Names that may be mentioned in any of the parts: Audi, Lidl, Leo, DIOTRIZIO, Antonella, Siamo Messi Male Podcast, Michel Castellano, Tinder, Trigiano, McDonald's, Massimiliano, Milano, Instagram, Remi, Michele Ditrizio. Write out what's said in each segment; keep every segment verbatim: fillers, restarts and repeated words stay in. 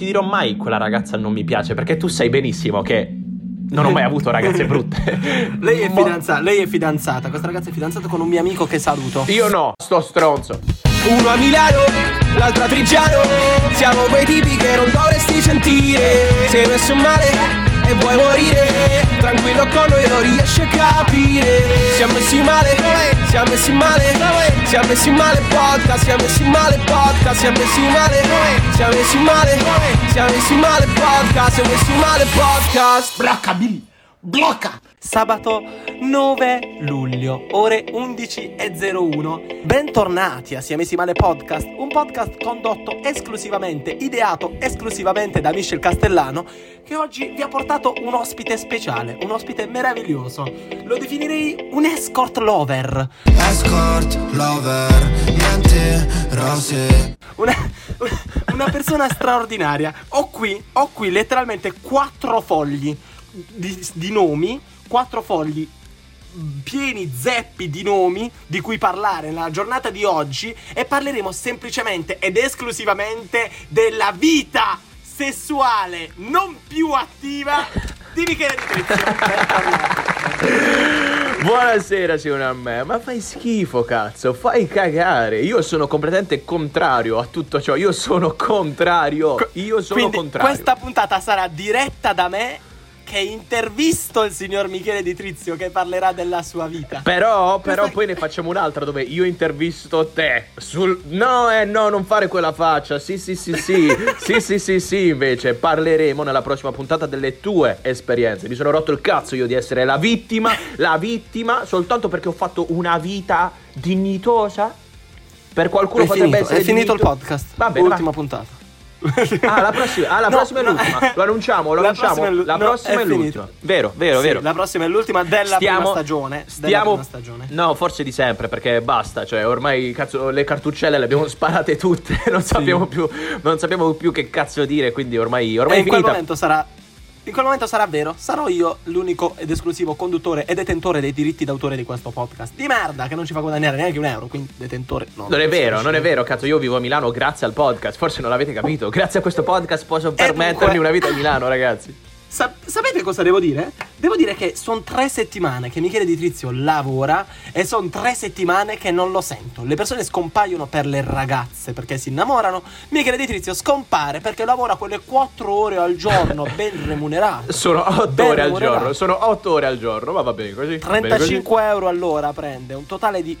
ti dirò mai quella ragazza non mi piace, perché tu sai benissimo che non ho mai avuto ragazze brutte. lei, è fidanza- lei è fidanzata, questa ragazza è fidanzata con un mio amico che saluto. Io no, sto stronzo. Uno a Milano, l'altro a Trigiano. Siamo quei tipi che non dovresti sentire. Sei messo male e vuoi morire. Tranquillo con noi non riesci a capire. Siamo messi male, siamo messi male, siamo messi male podcast, siamo messi male podcast, siamo messi male, siamo messi male, siamo messi male podcast, siamo messi male podcast. Blocca Billy, blocca! Sabato nove luglio, ore undici e zero uno. Bentornati a Siamo Messi Male Podcast, un podcast condotto esclusivamente, ideato esclusivamente da Michel Castellano, che oggi vi ha portato un ospite speciale, un ospite meraviglioso. Lo definirei un escort lover. Escort lover, niente rose. Una, una persona straordinaria. Ho qui, ho qui letteralmente quattro fogli di, di nomi, quattro fogli pieni zeppi di nomi di cui parlare nella giornata di oggi, e parleremo semplicemente ed esclusivamente della vita sessuale non più attiva di Michele Ditrizio. Buonasera signora a me, ma fai schifo cazzo, fai cagare, io sono completamente contrario a tutto ciò, io sono contrario, io sono Quindi contrario. Questa puntata sarà diretta da me, che intervisto il signor Michele Ditrizio, che parlerà della sua vita. Però, però Questa... poi ne facciamo un'altra dove io intervisto te sul... No, eh, no, non fare quella faccia. Sì, sì, sì, sì. Sì, sì, sì, sì, invece parleremo nella prossima puntata delle tue esperienze. Mi sono rotto il cazzo io di essere la vittima, la vittima, soltanto perché ho fatto una vita dignitosa. Per qualcuno è potrebbe finito, essere È finito dignito... il podcast. Va bene, ultima va. puntata. Ah, la prossima, ah, la no, prossima no, è l'ultima. Lo annunciamo, lo la annunciamo. Prossima, la prossima no, è, è l'ultima. Vero, vero, sì, vero. La prossima è l'ultima della stiamo, prima stagione. Della prima stagione. No, forse di sempre, perché basta. Cioè, ormai cazzo, le cartuccelle le abbiamo sparate tutte. Non sì. sappiamo più, non sappiamo più che cazzo dire. Quindi ormai, ormai è finita. In quel momento sarà. In quel momento sarà vero, sarò io l'unico ed esclusivo conduttore e detentore dei diritti d'autore di questo podcast di merda che non ci fa guadagnare neanche un euro, quindi detentore no. Non, non è vero, non è vero, cazzo, io vivo a Milano grazie al podcast, forse non l'avete capito, grazie a questo podcast posso permettermi dunque... una vita a Milano, ragazzi. Sa- sapete cosa devo dire? Devo dire che sono tre settimane che Michele Ditrizio lavora e sono tre settimane che non lo sento. Le persone scompaiono per le ragazze perché si innamorano. Michele Ditrizio scompare perché lavora quelle quattro ore al giorno ben remunerate. Sono otto ore al giorno, sono otto ore al giorno, ma va bene così. trentacinque euro all'ora prende, un totale di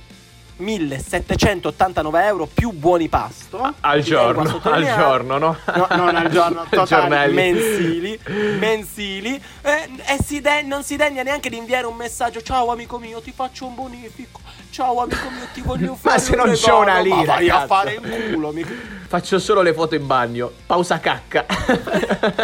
millesettecentottantanove euro più buoni pasto al giorno, al giorno no? no non al giorno totali mensili mensili e, e si de- non si degna neanche di inviare un messaggio: ciao amico mio, ti faccio un bonifico, ciao amico mio, ti voglio fare ma se un non regalo, c'ho una lira ma vai cazzo. A fare il culo amico. Faccio solo le foto in bagno, pausa cacca.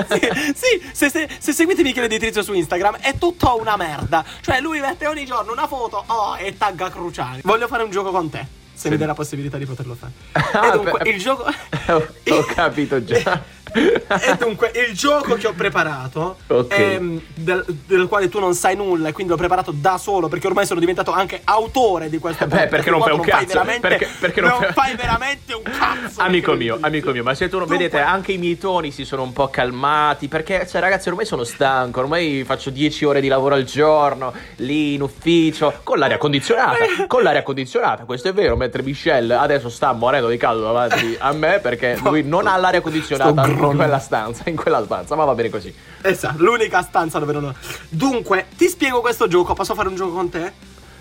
sì, sì se, se, se seguite Michele Ditrizio su Instagram è tutto una merda, cioè lui mette ogni giorno una foto oh, e tagga Cruciani. Voglio fare un gioco con te, se sì. mi dai la possibilità di poterlo fare. Ah, e dunque per... il gioco ho capito già. E dunque il gioco che ho preparato, okay. è, del, del quale tu non sai nulla, e quindi l'ho preparato da solo perché ormai sono diventato anche autore di questo. Beh, perché non fai un cazzo, perché, perché non, non fai... fai veramente un cazzo. Amico mio, amico mio, ma se tu non dunque... vedete anche i miei toni si sono un po' calmati, perché cioè ragazzi ormai sono stanco, ormai faccio dieci ore di lavoro al giorno lì in ufficio con l'aria condizionata, con l'aria condizionata, questo è vero, mentre Michel adesso sta morendo di caldo davanti a me perché lui non ha l'aria condizionata. In quella stanza, in quella stanza, ma va bene così. Esatto, l'unica stanza dove non ho. Dunque, ti spiego questo gioco. Posso fare un gioco con te?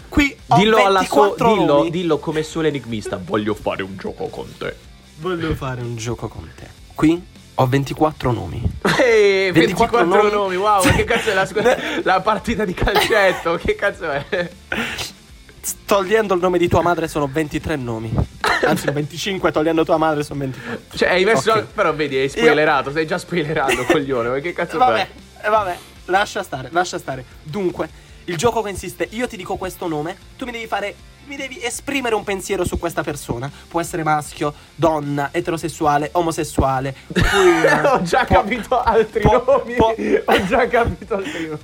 Qui ho dillo alla so- dillo, dillo come solo enigmista. Voglio fare un gioco con te. Voglio fare un gioco con te. Qui ho ventiquattro nomi. Ehi, ventiquattro, ventiquattro nomi. nomi, wow, che cazzo è la, scu- la partita di calcetto? Che cazzo è? Togliendo il nome di tua madre sono ventitré nomi. Anzi venticinque, togliendo tua madre sono ventiquattro. Cioè hai messo okay. Però vedi, hai spoilerato. Io... Sei già spoilerato coglione. Ma che cazzo vabbè, fai? Vabbè, lascia stare, lascia stare. Dunque, il gioco consiste: io ti dico questo nome, tu mi devi fare, mi devi esprimere un pensiero su questa persona. Può essere maschio, donna, eterosessuale, omosessuale. Ho già capito altri nomi. Ho già capito altri nomi.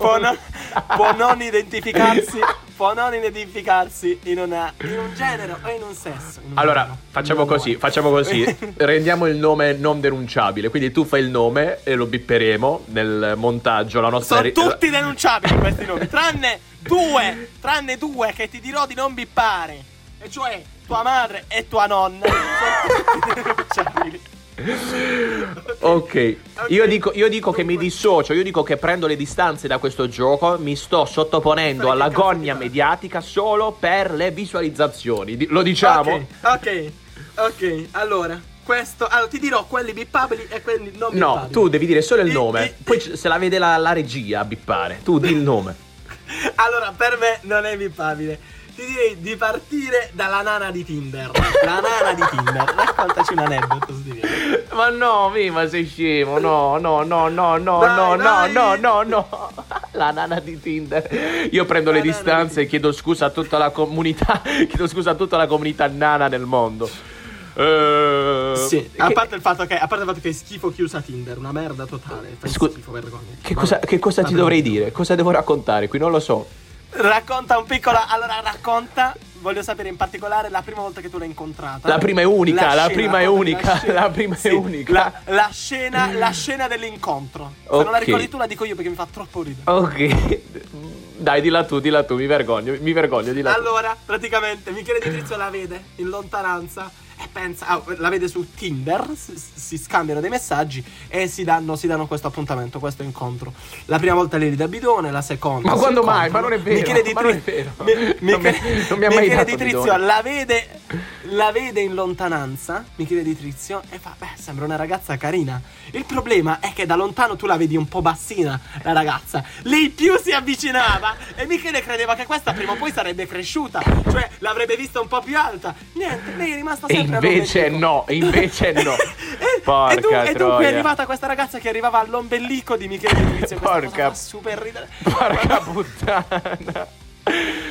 Può non identificarsi può non identificarsi in, una, in un genere o in un sesso. In un allora, modo. facciamo non così, vuoi. facciamo così. Rendiamo il nome non denunciabile. Quindi tu fai il nome e lo bipperemo nel montaggio. La nostra Sono ri- tutti denunciabili questi nomi, tranne due, tranne due che ti dirò di non bippare. E cioè tua madre e tua nonna. Sono tutti denunciabili. Okay. ok, io dico, io dico che mi dissocio, io dico che prendo le distanze da questo gioco, mi sto sottoponendo all'agonia mediatica solo per le visualizzazioni. Lo diciamo? Ok, ok, okay. Allora, questo, allora ti dirò quelli bippabili e quelli non bippabili. No, tu devi dire solo il nome, poi se la vede la, la regia a bippare, tu di il nome. Allora, per me non è bippabile. Ti direi di partire dalla nana di Tinder. La nana di Tinder. Raccontaci un aneddoto su di me. Ma no, ma sei scemo. No, no, no, no, no, dai, no, dai. no, no, no, no. La nana di Tinder. Io prendo la le distanze e di chiedo scusa a tutta la comunità. Chiedo scusa a tutta la comunità nana del mondo. Uh, sì, che... a parte il fatto che a parte il fatto che è schifo chiusa Tinder, una merda totale. Scusa, schifo, che cosa, che cosa ti dovrei dire? Cosa devo raccontare? Qui non lo so. Racconta un piccolo. Allora, racconta. Voglio sapere in particolare la prima volta che tu l'hai incontrata. La prima è unica. La, la scena, prima è unica. La, scena, la prima sì, è unica. La, la scena, la scena dell'incontro. Se okay. non la ricordi tu, la dico io perché mi fa troppo ridere. Ok. Dai, dilla tu, dilla tu. Mi vergogno, mi vergogno. Dilla allora, tu. praticamente, Michele Ditrizio la vede in lontananza. E pensa, oh, la vede su Tinder, si, si scambiano dei messaggi e si danno, si danno questo appuntamento, questo incontro. La prima volta lei li dà bidone, la seconda. Ma quando incontro. mai? Ma non è vero. Michele Ditrizio, mi, non mi, non mi ha mai dato Ditrizio la vede, la vede in lontananza, Michele Ditrizio, e fa, beh, sembra una ragazza carina. Il problema è che da lontano tu la vedi un po' bassina, la ragazza. Lei più si avvicinava e Michele credeva che questa prima o poi sarebbe cresciuta, cioè l'avrebbe vista un po' più alta. Niente, lei è rimasta sempre. Invece no, invece no. e, Porca e, dun- e dunque è arrivata questa ragazza che arrivava all'ombelico di Michele Ditrizio. Porca super ridere. Porca puttana.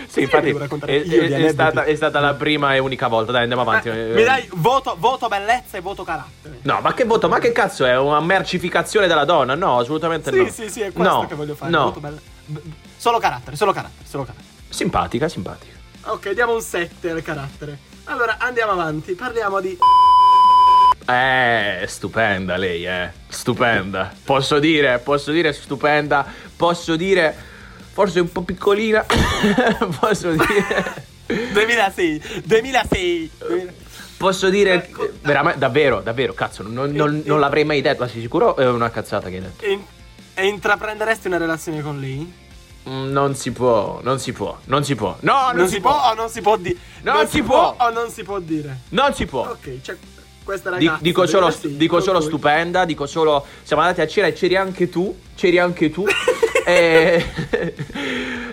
Sì, infatti è, è, è, stata, è stata la prima e unica volta. Dai, andiamo avanti. Eh, mi dai voto, voto bellezza e voto carattere. No, ma che voto? Ma che cazzo è? Una mercificazione della donna? No, assolutamente sì, no. Sì, sì, sì, è questo no, che voglio fare. No. Voto belle... Solo carattere, solo carattere, solo carattere. Simpatica, simpatica. Ok, diamo un sette al carattere. Allora, andiamo avanti, parliamo di... Eh, stupenda lei, eh, stupenda. Posso dire, posso dire stupenda, posso dire forse un po' piccolina, posso dire... duemilasei Posso dire, vera- davvero, davvero, cazzo, non, non, non l'avrei mai detto, ma sei sicuro è una cazzata che hai detto? E, e intraprenderesti una relazione con lei? Non si può, non si può, non si può. No, non, non si, si può, può o non si può dire. Non, non si, si può. può o non si può dire. Non si può. Ok, cioè questa ragazza. Di, dico solo, sì, dico solo stupenda, dico solo siamo andati a cena e c'eri anche tu, c'eri anche tu. e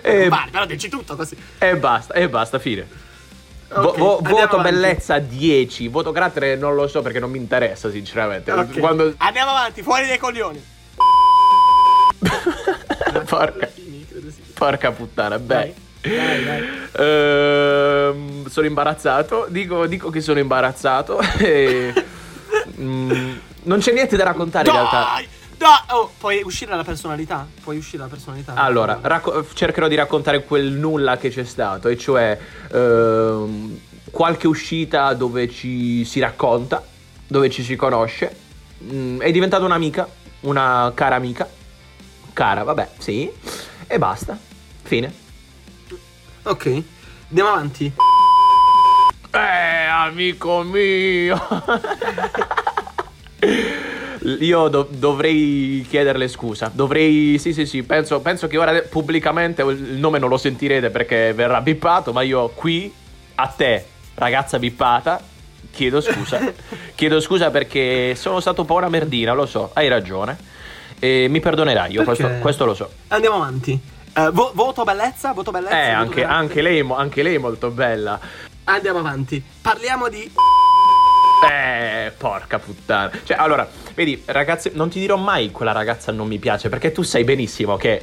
e vale, però dici tutto così. E basta, e basta, fine. Okay, vo- voto avanti. Bellezza dieci, voto carattere non lo so perché non mi interessa sinceramente. Okay. Quando... Andiamo avanti, fuori dai coglioni. Porca Porca puttana, beh. Dai, dai, dai. Uh, sono imbarazzato. Dico, dico che sono imbarazzato. E, mm, non c'è niente da raccontare, dai, in realtà. Dai, oh, puoi uscire dalla personalità? Puoi uscire dalla personalità? Allora, racco- cercherò di raccontare quel nulla che c'è stato, e cioè uh, qualche uscita dove ci si racconta, dove ci si conosce. Mm, è diventata un'amica, una cara amica. Cara, vabbè, sì. E basta. Fine. Ok. Andiamo avanti. Eh, amico mio. Io do- dovrei chiederle scusa. Dovrei... Sì, sì, sì. Penso, penso che ora pubblicamente il nome non lo sentirete perché verrà bippato, ma io qui, a te, ragazza bippata, chiedo scusa. Chiedo scusa perché sono stato un po' una merdina, lo so. Hai ragione. E mi perdonerai, io questo, questo lo so. Andiamo avanti. Uh, vo- voto bellezza, voto bellezza. Eh, voto anche, anche, lei, anche lei è molto bella. Andiamo avanti. Parliamo di... Eh, porca puttana. Cioè, allora, vedi, ragazze, non ti dirò mai quella ragazza non mi piace, perché tu sai benissimo che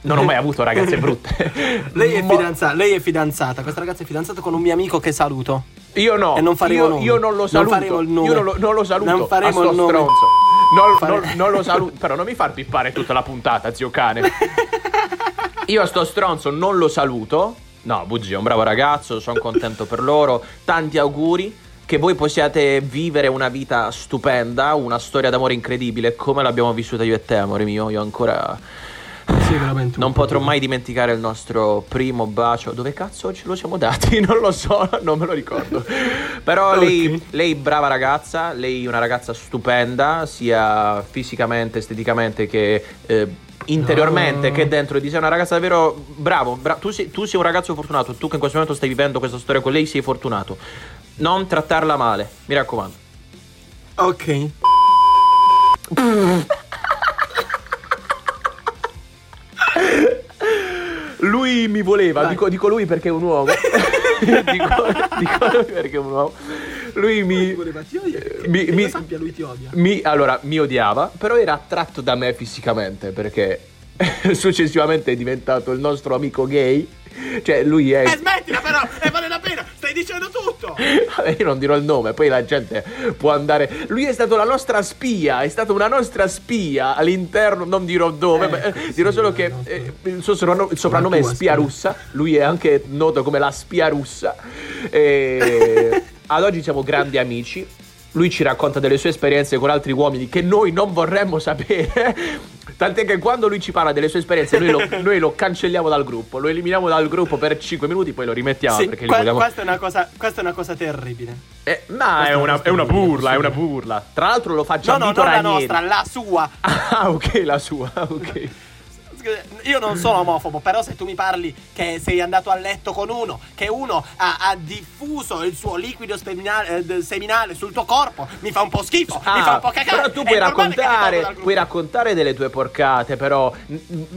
non ho mai avuto ragazze brutte. lei, è fidanzata, lei è fidanzata, questa ragazza è fidanzata con un mio amico che saluto. Io no, e non faremo io, nomi. io non lo saluto. Non il nome. Io non lo, non lo saluto. Non faremo il nome. Stronzo. Non, non, non lo saluto. Però non mi far pippare tutta la puntata, zio cane. Io a sto stronzo non lo saluto. No, bugia, un bravo ragazzo, sono contento per loro. Tanti auguri, che voi possiate vivere una vita stupenda, una storia d'amore incredibile, come l'abbiamo vissuta io e te, amore mio. Io ancora sì, veramente non potrò mai dimenticare il nostro primo bacio. Dove cazzo ce lo siamo dati? Non lo so, non me lo ricordo. Però okay. lei, lei brava ragazza, lei una ragazza stupenda, sia fisicamente, esteticamente che... Eh, interiormente, no. Che dentro di sé è una ragazza davvero bravo, bra- tu, sei, tu sei un ragazzo fortunato, tu che in questo momento stai vivendo questa storia con lei sei fortunato, non trattarla male, mi raccomando. Ok. Lui mi voleva, dico, dico lui perché è un uomo. dico, dico lui perché è un uomo. Lui mi, voleva, ti odia, mi, mi, sappia, lui ti odia. mi allora mi odiava, però era attratto da me fisicamente, perché successivamente è diventato il nostro amico gay. Cioè lui è... Eh smettila però, eh, vale la pena, stai dicendo tutto. Vabbè, io non dirò il nome, poi la gente può andare. Lui è stato la nostra spia, è stata una nostra spia all'interno, non dirò dove, eh, ma, eh, sì, dirò solo che eh, il suo soprannome è spia, spia russa. Lui è anche noto come la spia russa e... Ad oggi siamo grandi amici. Lui ci racconta delle sue esperienze con altri uomini che noi non vorremmo sapere. Tant'è che quando lui ci parla delle sue esperienze noi lo, noi lo cancelliamo dal gruppo, lo eliminiamo dal gruppo per cinque minuti, poi lo rimettiamo, sì, perché qua, vogliamo... questa, è una cosa, questa è una cosa terribile, eh, ma è una, è una burla, è una burla. Tra l'altro lo facciamo no, no, non la nostra, la sua. Ah ok, la sua, ok. Io non sono omofobo, però se tu mi parli che sei andato a letto con uno, che uno ha, ha diffuso il suo liquido seminale, eh, seminale sul tuo corpo, mi fa un po' schifo, ah, mi fa un po' cacare. Però tu puoi raccontare, puoi raccontare delle tue porcate, però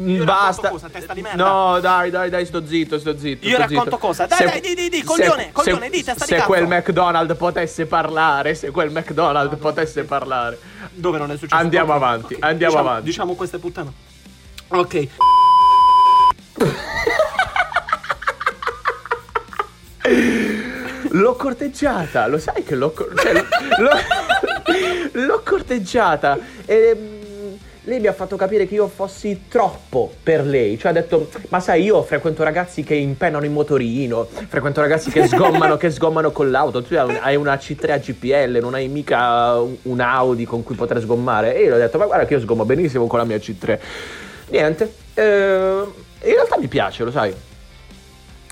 io basta. Cosa, testa di merda. No, dai, dai, dai, sto zitto, sto zitto. Io sto racconto zitto. Cosa? Dai, se, dai, di, di, di, coglione, se, coglione, se, di testa di cazzo. Se quel McDonald's potesse parlare, se quel McDonald's no, potesse no, parlare. Dove non è successo? Andiamo poco. avanti, okay, andiamo diciamo, avanti. Diciamo questa puttana. Ok. L'ho corteggiata, lo sai che l'ho corteggiata, l'ho, l'ho corteggiata e lei mi ha fatto capire che io fossi troppo per lei. Cioè ha detto, ma sai, io frequento ragazzi che impennano in motorino, frequento ragazzi che sgommano, che sgommano con l'auto. Tu hai una C tre A G P L, non hai mica un Audi con cui poter sgommare. E io le ho detto, ma guarda che io sgommo benissimo con la mia C tre. Niente, eh, in realtà mi piace, lo sai.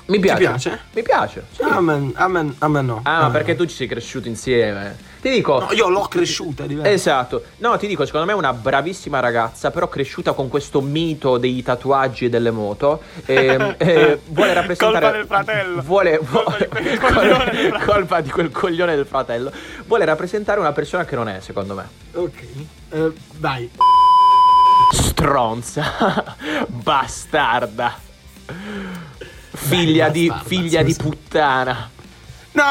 Mi piace. Ti piace? Mi piace. Sì. Amen, amen, amen no. Ah, amen. Perché tu ci sei cresciuto insieme. Ti dico... No, io l'ho cresciuta, è diverso. Esatto. No, ti dico, secondo me è una bravissima ragazza, però cresciuta con questo mito dei tatuaggi e delle moto. E, e vuole rappresentare... Colpa del fratello. Vuole... Colpa di quel coglione del fratello. Colpa di quel coglione del fratello. Vuole rappresentare una persona che non è, secondo me. Ok. Uh, vai. Stronza, bastarda, figlia, bastarda, di, figlia di puttana. No,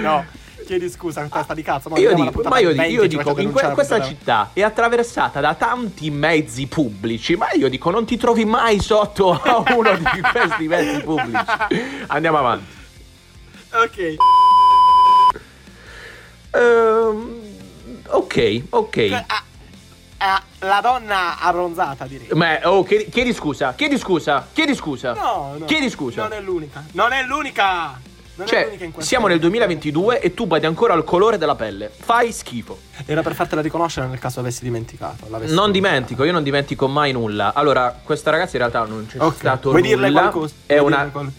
no, chiedi scusa, testa di cazzo. Ma io dico, ma io, venti, io dico in que- questa città è attraversata da tanti mezzi pubblici. Ma io dico, non ti trovi mai sotto a uno di questi mezzi pubblici. Andiamo avanti. Ok. Um, ok, ok. Ah. La donna arronzata, direi. Ma oh, chiedi, chiedi scusa, chiedi scusa, chiedi scusa. No, no, chiedi scusa. Non è l'unica. Non è l'unica. Non cioè, è l'unica in questo siamo nel duemilaventidue e tu badi ancora al colore della pelle. Fai schifo. Era per fartela riconoscere nel caso avessi dimenticato. Non dimenticata. Dimentico, io non dimentico mai nulla. Allora, questa ragazza in realtà non c'è okay. stato Vuoi nulla. Vuoi dirle qualcosa? È Vuoi una qual...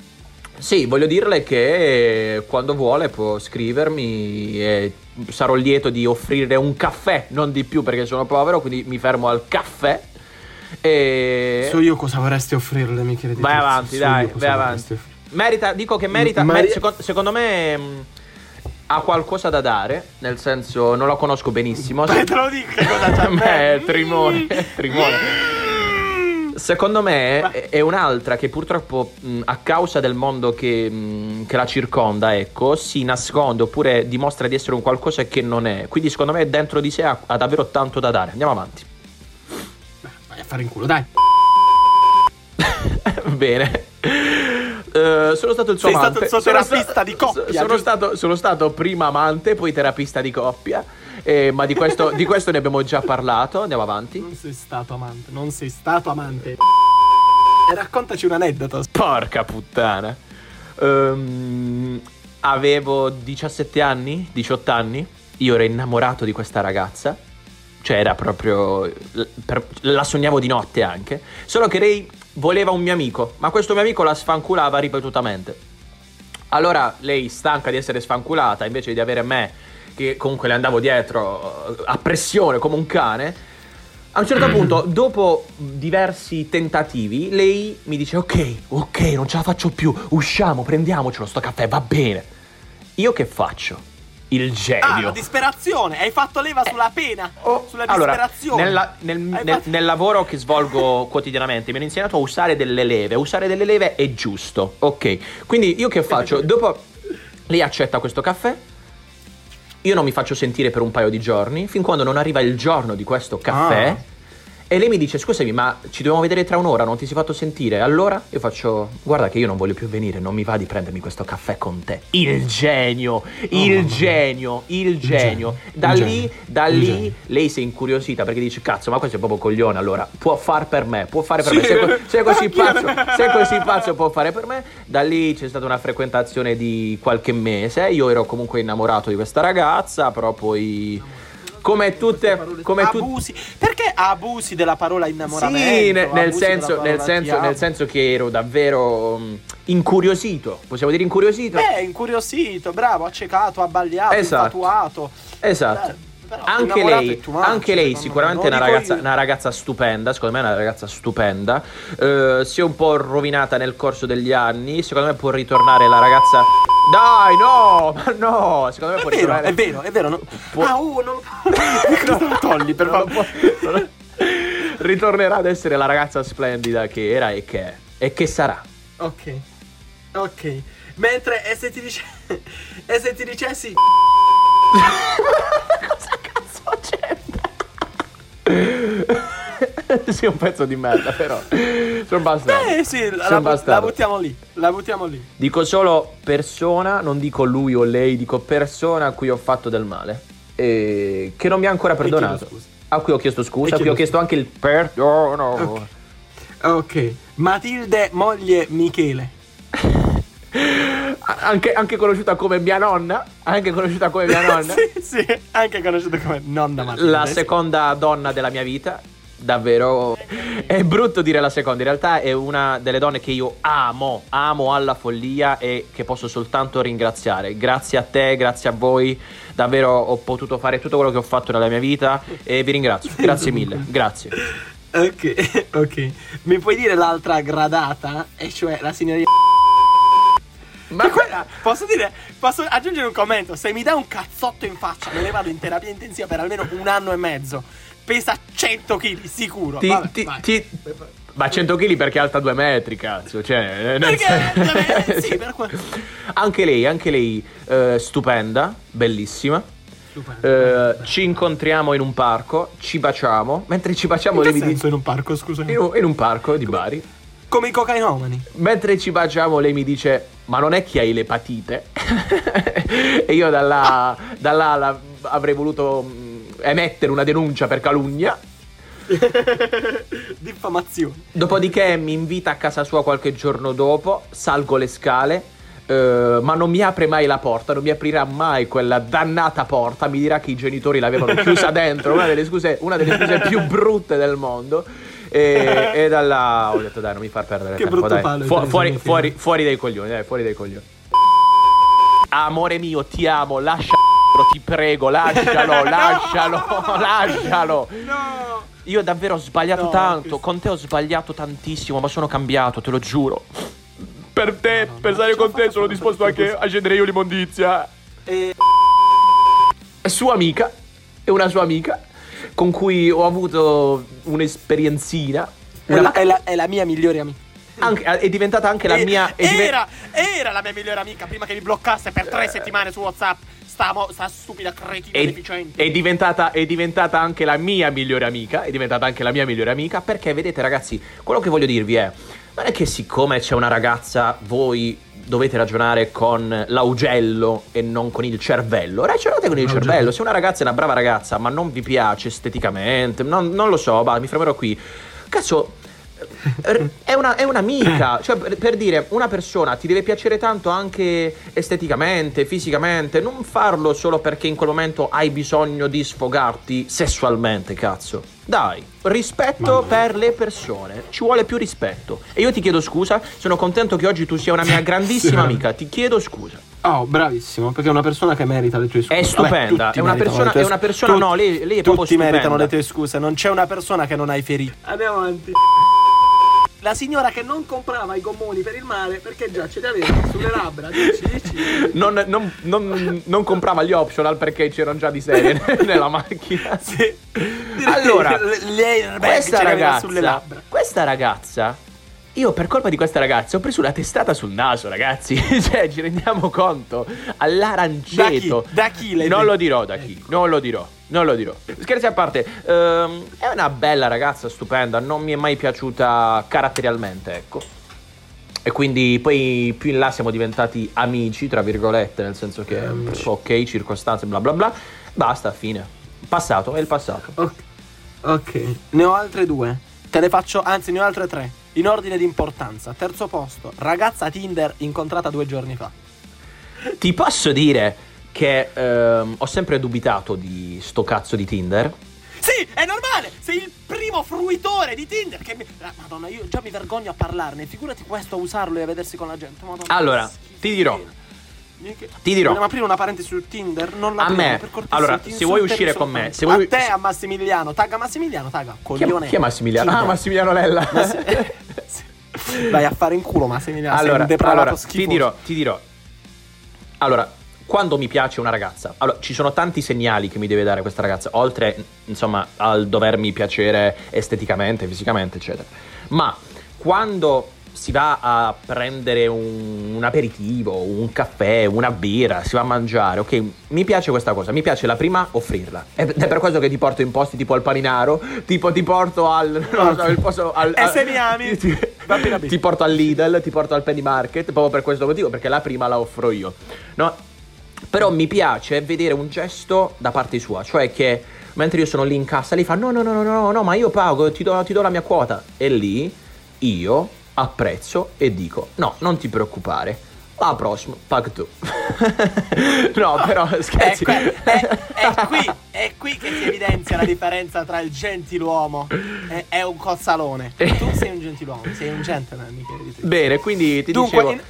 Sì, voglio dirle che quando vuole può scrivermi e sarò lieto di offrire un caffè, non di più perché sono povero, quindi mi fermo al caffè. E so io cosa vorresti offrirle, Michele Ditrizio. Vai avanti, dai, vai avanti. Merita, dico che merita, Maria... mer- secondo, secondo me mh, ha qualcosa da dare, nel senso non la conosco benissimo. Beh, te lo dico che cosa c'ha. Beh, trimone, trimone. Secondo me è un'altra che purtroppo mh, a causa del mondo che, mh, che la circonda, ecco, si nasconde oppure dimostra di essere un qualcosa che non è. Quindi secondo me dentro di sé ha, ha davvero tanto da dare. Andiamo avanti. Vai a fare in culo, dai. Bene. Uh, sono stato il suo Sei amante. Stato il suo terapista sono di coppia. Sono stato, sono stato prima amante, poi terapista di coppia. Eh, ma di questo, di questo ne abbiamo già parlato. Andiamo avanti. Non sei stato amante. Non sei stato amante. Raccontaci un aneddoto. Porca puttana. Um, avevo diciassette anni, diciotto anni. Io ero innamorato di questa ragazza. Cioè era proprio... La sognavo di notte anche. Solo che lei voleva un mio amico. Ma questo mio amico la sfanculava ripetutamente. Allora lei, stanca di essere sfanculata, invece di avere me, che comunque le andavo dietro a pressione come un cane, a un certo punto, dopo diversi tentativi, lei mi dice: ok, ok, non ce la faccio più, usciamo, prendiamocelo sto caffè, va bene. Io che faccio? Il genio. Ah, disperazione, hai fatto leva sulla pena, oh, sulla disperazione. Allora, nella, nel, nel, fatto... nel lavoro che svolgo quotidianamente mi hanno insegnato a usare delle leve. Usare delle leve è giusto, ok. Quindi io che faccio? Dopo lei accetta questo caffè, io non mi faccio sentire per un paio di giorni, fin quando non arriva il giorno di questo caffè, ah. E lei mi dice: scusami, ma ci dobbiamo vedere tra un'ora, non ti sei fatto sentire. Allora io faccio: guarda che io non voglio più venire, non mi va di prendermi questo caffè con te. Il genio, il oh, genio, il genio. Da il lì, genio. da il lì genio. Lei si è incuriosita perché dice: cazzo, ma questo è proprio coglione, allora può far per me, può fare per sì. me. Se, co- se, è così pazzo, se è così pazzo può fare per me. Da lì c'è stata una frequentazione di qualche mese, io ero comunque innamorato di questa ragazza, però poi... Come tutte come abusi tut... perché abusi della parola innamoramento? Sì, nel, nel senso nel senso nel senso che ero davvero incuriosito, possiamo dire incuriosito? Beh, incuriosito, bravo, accecato, abbagliato, esatto. Tatuato. Esatto. Beh, anche lei, anche lei sicuramente è una ragazza io. una ragazza stupenda, secondo me è una ragazza stupenda. Uh, si è un po' rovinata nel corso degli anni, secondo me può ritornare la ragazza. Dai, no, ma no, secondo me è può vero, ritornare. È vero, è vero, no. Pu- ah, uh, non lo togli, per favore. Ritornerà ad essere la ragazza splendida che era e che è e che sarà. Ok. Ok. Mentre e se ti dice e se ti dicessi cosa cazzo c'è? Sì, un pezzo di merda, però. Sono bastardo. Eh sì, la, bu- la buttiamo lì. La buttiamo lì. Dico solo persona, non dico lui o lei, dico persona a cui ho fatto del male. E che non mi ha ancora perdonato. A cui ho chiesto scusa, a cui ho chiesto anche il perdono. Ok. okay. Matilde, moglie Michele. Anche, anche conosciuta come mia nonna. Anche conosciuta come mia nonna. Sì, sì, anche conosciuta come nonna Matilde. La seconda donna della mia vita. Davvero è brutto dire la seconda, in realtà è una delle donne che io amo, amo alla follia e che posso soltanto ringraziare. Grazie a te, grazie a voi, davvero ho potuto fare tutto quello che ho fatto nella mia vita e vi ringrazio, grazie mille, grazie. Ok, ok, mi puoi dire l'altra gradata, e cioè la signorina... Ma quella, posso dire, posso aggiungere un commento, se mi dà un cazzotto in faccia me ne vado in terapia intensiva per almeno un anno e mezzo. Pesa cento chili sicuro. Ti, Vabbè, ti, ti... Ma cento chili perché è alta due metri, cazzo. Cioè, perché, sì, per qual... Anche lei, anche lei eh, stupenda, bellissima. Stupenda, eh, bella. Ci incontriamo in un parco, ci baciamo. Mentre ci baciamo, lei mi dice: in un parco, scusami. In, in un parco di come, Bari. Come i cocainomani. Mentre ci baciamo, lei mi dice: ma non è che hai l'epatite? E io da là, ah. da là la, avrei voluto emettere una denuncia per calunnia. Diffamazione. Dopodiché mi invita a casa sua qualche giorno dopo. Salgo le scale, eh, ma non mi apre mai la porta. Non mi aprirà mai quella dannata porta. Mi dirà che i genitori l'avevano chiusa dentro. Una delle scuse, una delle scuse più brutte del mondo. E, e da là ho detto: dai, non mi far perdere che tempo, dai. Fu- fuori, fuori, fuori, fuori dai coglioni, dai, fuori dai coglioni. Amore mio, ti amo, lascia, ti prego, lascialo, lascialo, no, lascialo. No. Io davvero ho sbagliato no, tanto, con te ho sbagliato tantissimo, ma sono cambiato, te lo giuro. Per te, no, no, per stare no, con te sono disposto anche a scendere io l'immondizia. E... Sua amica, è una sua amica, con cui ho avuto un'esperienzina. Una... È, la, è, la, è la mia migliore amica. Anche, è diventata anche la e, mia... È era, diven... era la mia migliore amica prima che mi bloccasse per tre eh. settimane su WhatsApp. Sta, mo- sta stupida cretina deficiente. È diventata, è diventata anche la mia migliore amica. È diventata anche la mia migliore amica. Perché vedete, ragazzi, quello che voglio dirvi è: non è che siccome c'è una ragazza, voi dovete ragionare con l'augello e non con il cervello. Ragionate con il l'augello. cervello. Se una ragazza è una brava ragazza, ma non vi piace esteticamente, non, non lo so, bah, mi fermerò qui. Cazzo. è, una, è un'amica, cioè per, per dire, una persona ti deve piacere tanto anche esteticamente, fisicamente, non farlo solo perché in quel momento hai bisogno di sfogarti sessualmente, cazzo. Dai, rispetto per le persone, ci vuole più rispetto. E io ti chiedo scusa, sono contento che oggi tu sia una mia grandissima sì. amica, ti chiedo scusa. Oh, bravissimo, perché è una persona che merita le tue scuse. È stupenda. Vabbè, è, una persona, tue... è una persona, tutti, no, lei, lei è proprio tutti stupenda. Meritano le tue scuse, non c'è una persona che non hai ferito. Andiamo avanti. La signora che non comprava i gommoni per il mare perché già ce li aveva sulle labbra. Dici, dici. Non, non, non, non comprava gli optional perché c'erano già di serie nella macchina. Sì. Allora, le, questa, ragazza, sulle labbra. questa ragazza, io per colpa di questa ragazza ho preso la testata sul naso, ragazzi. Cioè, ci rendiamo conto? All'aranceto. Da chi? Da chi non lo dirò da chi, ecco. non lo dirò. Non lo dirò. Scherzi a parte, ehm, è una bella ragazza, stupenda. Non mi è mai piaciuta caratterialmente, ecco. E quindi poi più in là siamo diventati amici, tra virgolette, nel senso che amici. Ok, circostanze, bla bla bla. Basta, fine. Passato, è il passato. Ok, okay. Ne ho altre due. Te le faccio, anzi ne ho altre tre, in ordine di importanza. Terzo posto, ragazza Tinder incontrata due giorni fa. Ti posso dire che ehm, ho sempre dubitato di sto cazzo di Tinder. Sì, è normale, sei il primo fruitore di Tinder che mi... Madonna, io già mi vergogno a parlarne, figurati questo a usarlo e a vedersi con la gente. Madonna, allora, ti dirò che... Ti dirò Vogliamo aprire una parentesi su Tinder? Non la a prendo, me per cortesia. Allora, se vuoi uscire con me, se vuoi... A te, a Massimiliano, tagga Massimiliano, tagga coglione. Chi è Massimiliano? Tinder. Ah, Massimiliano Lella. Massi... Vai a fare in culo, Massimiliano. Allora, allora ti dirò, ti dirò Allora quando mi piace una ragazza, allora ci sono tanti segnali che mi deve dare questa ragazza, oltre insomma al dovermi piacere esteticamente, fisicamente, eccetera. Ma quando si va a prendere un, un aperitivo, un caffè, una birra, si va a mangiare, ok, mi piace questa cosa, mi piace la prima offrirla. Ed è per questo che ti porto in posti tipo al Paninaro, tipo ti porto al non lo so, il posto al, al S. Miami. Ti, ti, ti porto al Lidl, ti porto al Penny Market, proprio per questo motivo, perché la prima la offro io. No? Però mi piace vedere un gesto da parte sua, cioè che mentre io sono lì in cassa lei fa no no no no no no ma io pago, ti do, ti do la mia quota, e lì io apprezzo e dico no, non ti preoccupare, la prossima pag tu. No, però scherzi, è, è, è, qui, è qui che si evidenzia la differenza tra il gentiluomo e è un cozzalone. Tu sei un gentiluomo, sei un gentleman, Michele Ditrizio. Bene, quindi ti Dunque, dicevo in,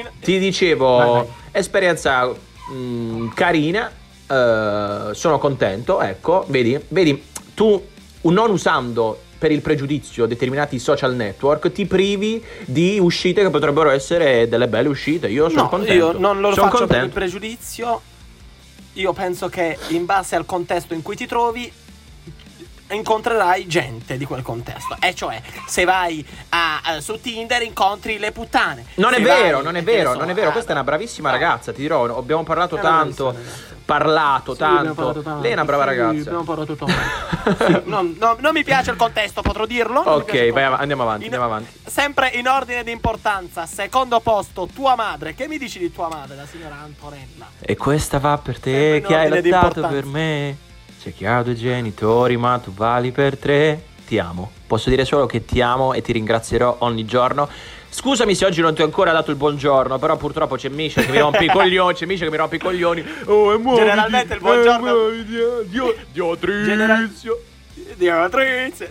in... ti dicevo vai, vai. Esperienza Mm, carina, uh, sono contento, ecco, vedi, vedi, tu non usando per il pregiudizio determinati social network ti privi di uscite che potrebbero essere delle belle uscite. Io sono no, contento. Io non lo sono faccio contento. Per il pregiudizio, io penso che in base al contesto in cui ti trovi incontrerai gente di quel contesto, e cioè se vai a, a, su Tinder incontri le puttane. Non è vero, vai, non è vero, non è vero, questa è una bravissima ah. ragazza, ti dirò, abbiamo parlato è tanto, parlato, sì, tanto. Abbiamo parlato tanto, lei è una brava sì, ragazza. Abbiamo parlato tanto. non, non, non mi piace il contesto, potrò dirlo. Ok, vai, andiamo avanti, in, andiamo avanti. Sempre in ordine di importanza, secondo posto, tua madre. Che mi dici di tua madre, la signora Antonella? E questa va per te, che hai lottato per me. C'è chi ha due genitori ma tu vali per tre. Ti amo. Posso dire solo che ti amo e ti ringrazierò ogni giorno. Scusami se oggi non ti ho ancora dato il buongiorno, però purtroppo c'è Misha che mi rompe i coglioni. C'è Misha che mi rompe i coglioni. Oh, e muoviti, generalmente il buongiorno. Dio Dio Trizio. Dio Trizio.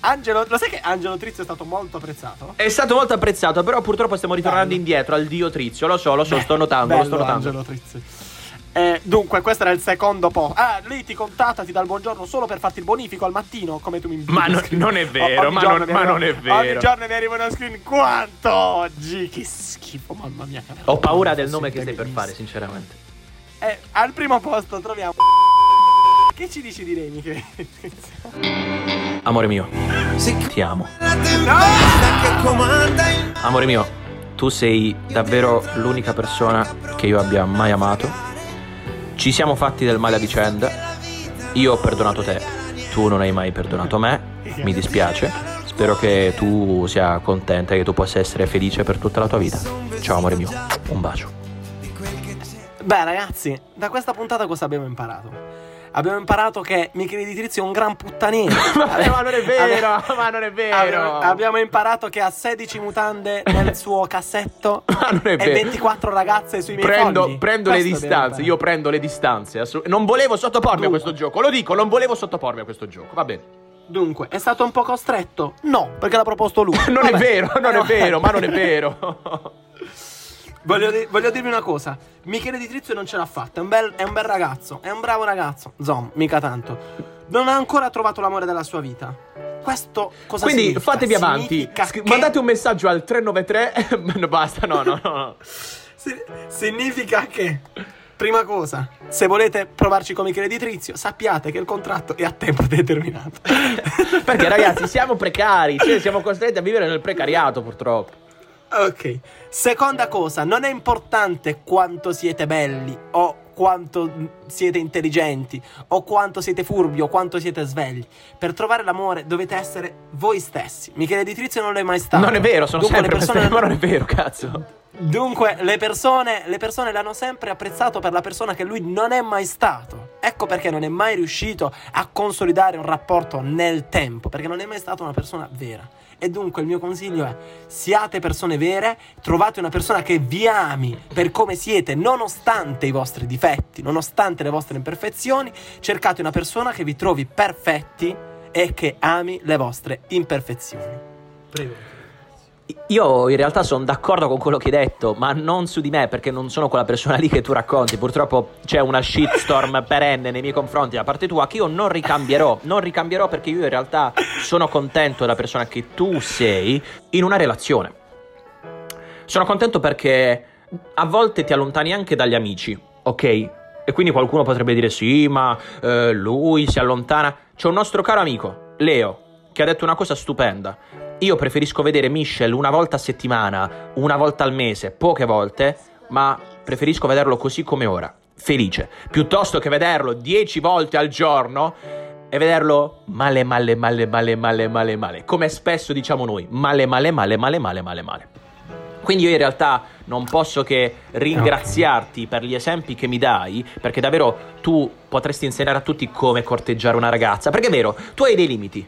Angelo, lo sai che Angelo Trizio è stato molto apprezzato? È stato molto apprezzato, però purtroppo stiamo ritornando bello. indietro al Dio Trizio. Lo so, lo so, Beh, sto notando, lo sto notando. Angelo Trizio. Eh, dunque, questo era il secondo posto. Ah, lei ti contatta, ti dà il buongiorno solo per farti il bonifico al mattino, come tu mi inviti. Ma no, non è vero, o, ma, non, ma non è vero. Ogni giorno mi arriva uno screen. Quanto oggi? Che schifo, mamma mia. Ho paura del nome che stai per fare, sinceramente. Eh, al primo posto troviamo... Che ci dici di Remi? Che... Amore mio, ti amo. No! Amore mio, tu sei davvero l'unica persona che io abbia mai amato. Ci siamo fatti del male a vicenda. Io ho perdonato te, tu non hai mai perdonato me. Mi dispiace. Spero che tu sia contenta e che tu possa essere felice per tutta la tua vita. Ciao amore mio, un bacio. Beh ragazzi, da questa puntata cosa abbiamo imparato? abbiamo imparato che Michele Ditrizio è un gran puttanino. Ma non è vero, abbiamo, ma non è vero. Abbiamo imparato che ha sedici mutande nel suo cassetto e ventiquattro ragazze sui miei prendo, fogli. Prendo questo le distanze, io prendo le distanze. Assolut- non volevo sottopormi Dunque. a questo gioco, lo dico, non volevo sottopormi a questo gioco, va bene. Dunque, è stato un po' costretto? No, perché l'ha proposto lui. non Vabbè. è vero, non è vero, ma non è vero. Voglio, di- voglio dirvi una cosa, Michele Ditrizio non ce l'ha fatta, è un bel, è un bel ragazzo, è un bravo ragazzo, zom, mica tanto. Non ha ancora trovato l'amore della sua vita. Questo cosa Quindi significa? Fatevi avanti, che... mandate un messaggio al tre nove tre, no, basta, no, no, no. Significa che, prima cosa, se volete provarci con Michele Ditrizio, sappiate che il contratto è a tempo determinato. Perché ragazzi siamo precari, cioè siamo costretti a vivere nel precariato purtroppo. Ok, seconda cosa, non è importante quanto siete belli o quanto siete intelligenti o quanto siete furbi o quanto siete svegli. Per trovare l'amore dovete essere voi stessi. Michele Ditrizio non lo è mai stato. Non è vero, sono Dunque, sempre persone... ma non è vero, cazzo. Dunque le persone, le persone l'hanno sempre apprezzato per la persona che lui non è mai stato. Ecco perché non è mai riuscito a consolidare un rapporto nel tempo, perché non è mai stata una persona vera. E dunque il mio consiglio è: siate persone vere, trovate una persona che vi ami per come siete, nonostante i vostri difetti, nonostante le vostre imperfezioni. Cercate una persona che vi trovi perfetti e che ami le vostre imperfezioni. Prego. Io in realtà sono d'accordo con quello che hai detto, ma non su di me, perché non sono quella persona lì che tu racconti. Purtroppo c'è una shitstorm perenne nei miei confronti da parte tua che io non ricambierò, non ricambierò perché io in realtà sono contento della persona che tu sei in una relazione. Sono contento perché a volte ti allontani anche dagli amici, ok? E quindi qualcuno potrebbe dire sì, ma eh, lui si allontana. C'è un nostro caro amico, Leo, che ha detto una cosa stupenda. Io preferisco vedere Michel una volta a settimana, una volta al mese, poche volte, ma preferisco vederlo così come ora, felice, piuttosto che vederlo dieci volte al giorno e vederlo male, male, male, male, male, male, male, come spesso diciamo noi, male, male, male, male, male, male, male. Quindi io in realtà non posso che ringraziarti per gli esempi che mi dai, perché davvero tu potresti insegnare a tutti come corteggiare una ragazza, perché è vero, tu hai dei limiti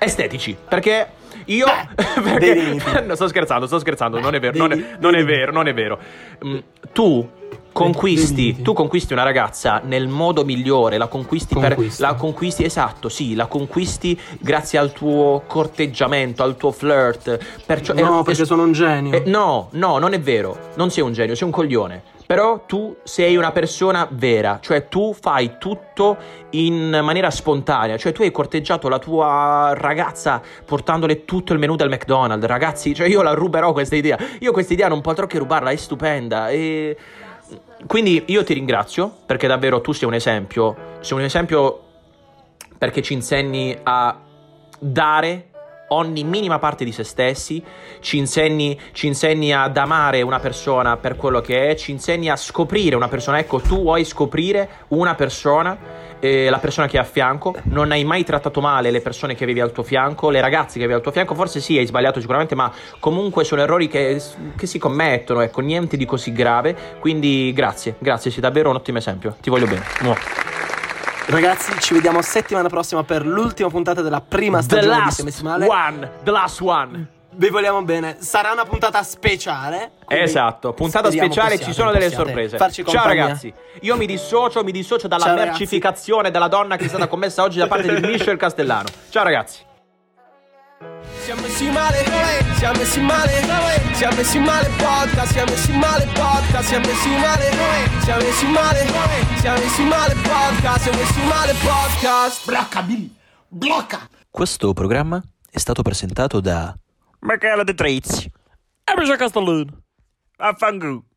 estetici, perché io Beh, perché, no, sto scherzando, sto scherzando, non è vero, non è, non è vero, non è vero. Mm, tu conquisti, tu conquisti una ragazza nel modo migliore, la conquisti Conquista. per la conquisti, esatto, sì, la conquisti grazie al tuo corteggiamento, al tuo flirt, perciò No, è, perché è, sono un genio. È, no, no, non è vero. Non sei un genio, sei un coglione. Però tu sei una persona vera, cioè tu fai tutto in maniera spontanea, cioè tu hai corteggiato la tua ragazza portandole tutto il menù del McDonald's, ragazzi, cioè io la ruberò questa idea, io questa idea non potrò che rubarla, è stupenda, e quindi io ti ringrazio perché davvero tu sei un esempio, sei un esempio perché ci insegni a dare ogni minima parte di se stessi, ci insegni, ci insegni ad amare una persona per quello che è, ci insegni a scoprire una persona. Ecco, tu vuoi scoprire una persona, eh, la persona che hai a fianco. Non hai mai trattato male le persone che avevi al tuo fianco, le ragazze che avevi al tuo fianco. Forse sì, hai sbagliato sicuramente, ma comunque sono errori che, che si commettono. Ecco, niente di così grave. Quindi grazie, grazie, sei davvero un ottimo esempio. Ti voglio bene. Mua. Ragazzi, ci vediamo settimana prossima per l'ultima puntata della prima stagione di Siamo Messi Male. One, the last one. Vi vogliamo bene. Sarà una puntata speciale. Esatto, puntata speciale, possiate, ci sono delle sorprese. Ciao ragazzi. Io mi dissocio, mi dissocio dalla Ciao, mercificazione ragazzi. della donna che è stata commessa oggi da parte di Michel Castellano. Ciao ragazzi. Siamo messi male, siamo messi male, siamo messi male podcast, siamo messi male podcast, siamo messi male, siamo messi male, siamo messi male podcast, siamo messi male podcast. Blocca Billy, blocca. Questo programma è stato presentato da Michele Ditrizio e Michel Castellano. Affanculo.